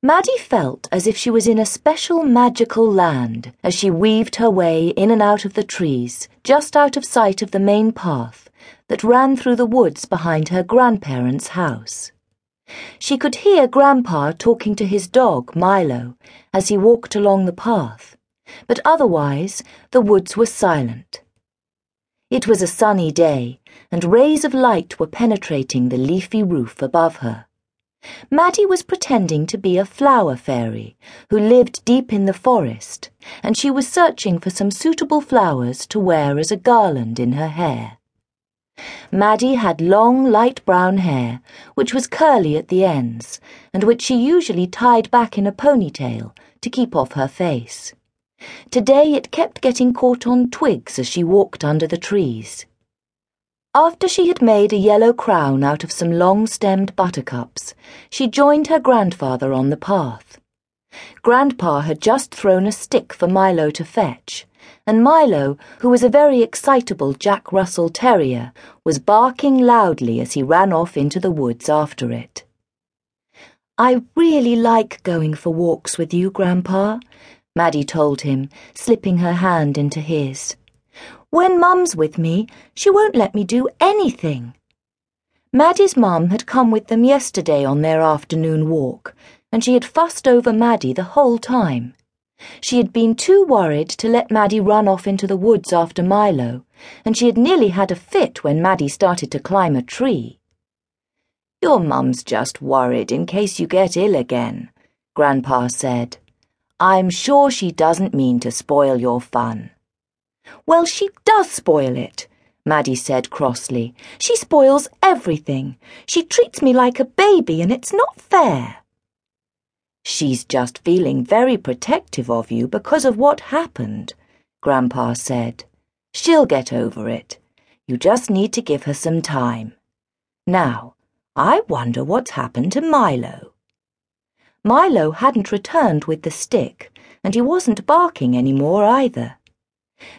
Maddie felt as if she was in a special magical land as she weaved her way in and out of the trees, just out of sight of the main path that ran through the woods behind her grandparents' house. She could hear Grandpa talking to his dog, Milo, as he walked along the path, but otherwise the woods were silent. It was a sunny day, and rays of light were penetrating the leafy roof above her. Maddie was pretending to be a flower fairy who lived deep in the forest, and she was searching for some suitable flowers to wear as a garland in her hair. Maddie had long, light brown hair, which was curly at the ends, and which she usually tied back in a ponytail to keep off her face. Today it kept getting caught on twigs as she walked under the trees. After she had made a yellow crown out of some long-stemmed buttercups, she joined her grandfather on the path. Grandpa had just thrown a stick for Milo to fetch, and Milo, who was a very excitable Jack Russell Terrier, was barking loudly as he ran off into the woods after it. "I really like going for walks with you, Grandpa," Maddie told him, slipping her hand into his. "When Mum's with me, she won't let me do anything." Maddie's mum had come with them yesterday on their afternoon walk, and she had fussed over Maddie the whole time. She had been too worried to let Maddie run off into the woods after Milo, and she had nearly had a fit when Maddie started to climb a tree. "Your mum's just worried in case you get ill again," Grandpa said. "I'm sure she doesn't mean to spoil your fun." "Well, she does spoil it," Maddie said crossly. "She spoils everything. She treats me like a baby, and it's not fair." "She's just feeling very protective of you because of what happened," Grandpa said. "She'll get over it. You just need to give her some time. Now, I wonder what's happened to Milo." Milo hadn't returned with the stick, and he wasn't barking anymore either.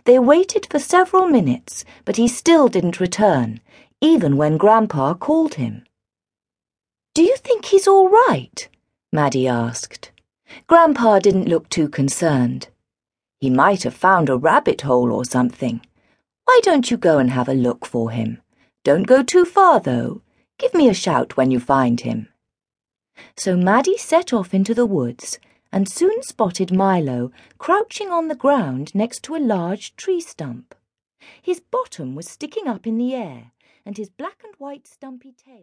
They waited for several minutes, but he still didn't return, even when Grandpa called him. "Do you think he's all right?" Maddie asked. Grandpa didn't look too concerned. "He might have found a rabbit hole or something. Why don't you go and have a look for him? Don't go too far, though. Give me a shout when you find him." So Maddie set off into the woods, and soon spotted Milo crouching on the ground next to a large tree stump. His bottom was sticking up in the air, and his black and white stumpy tail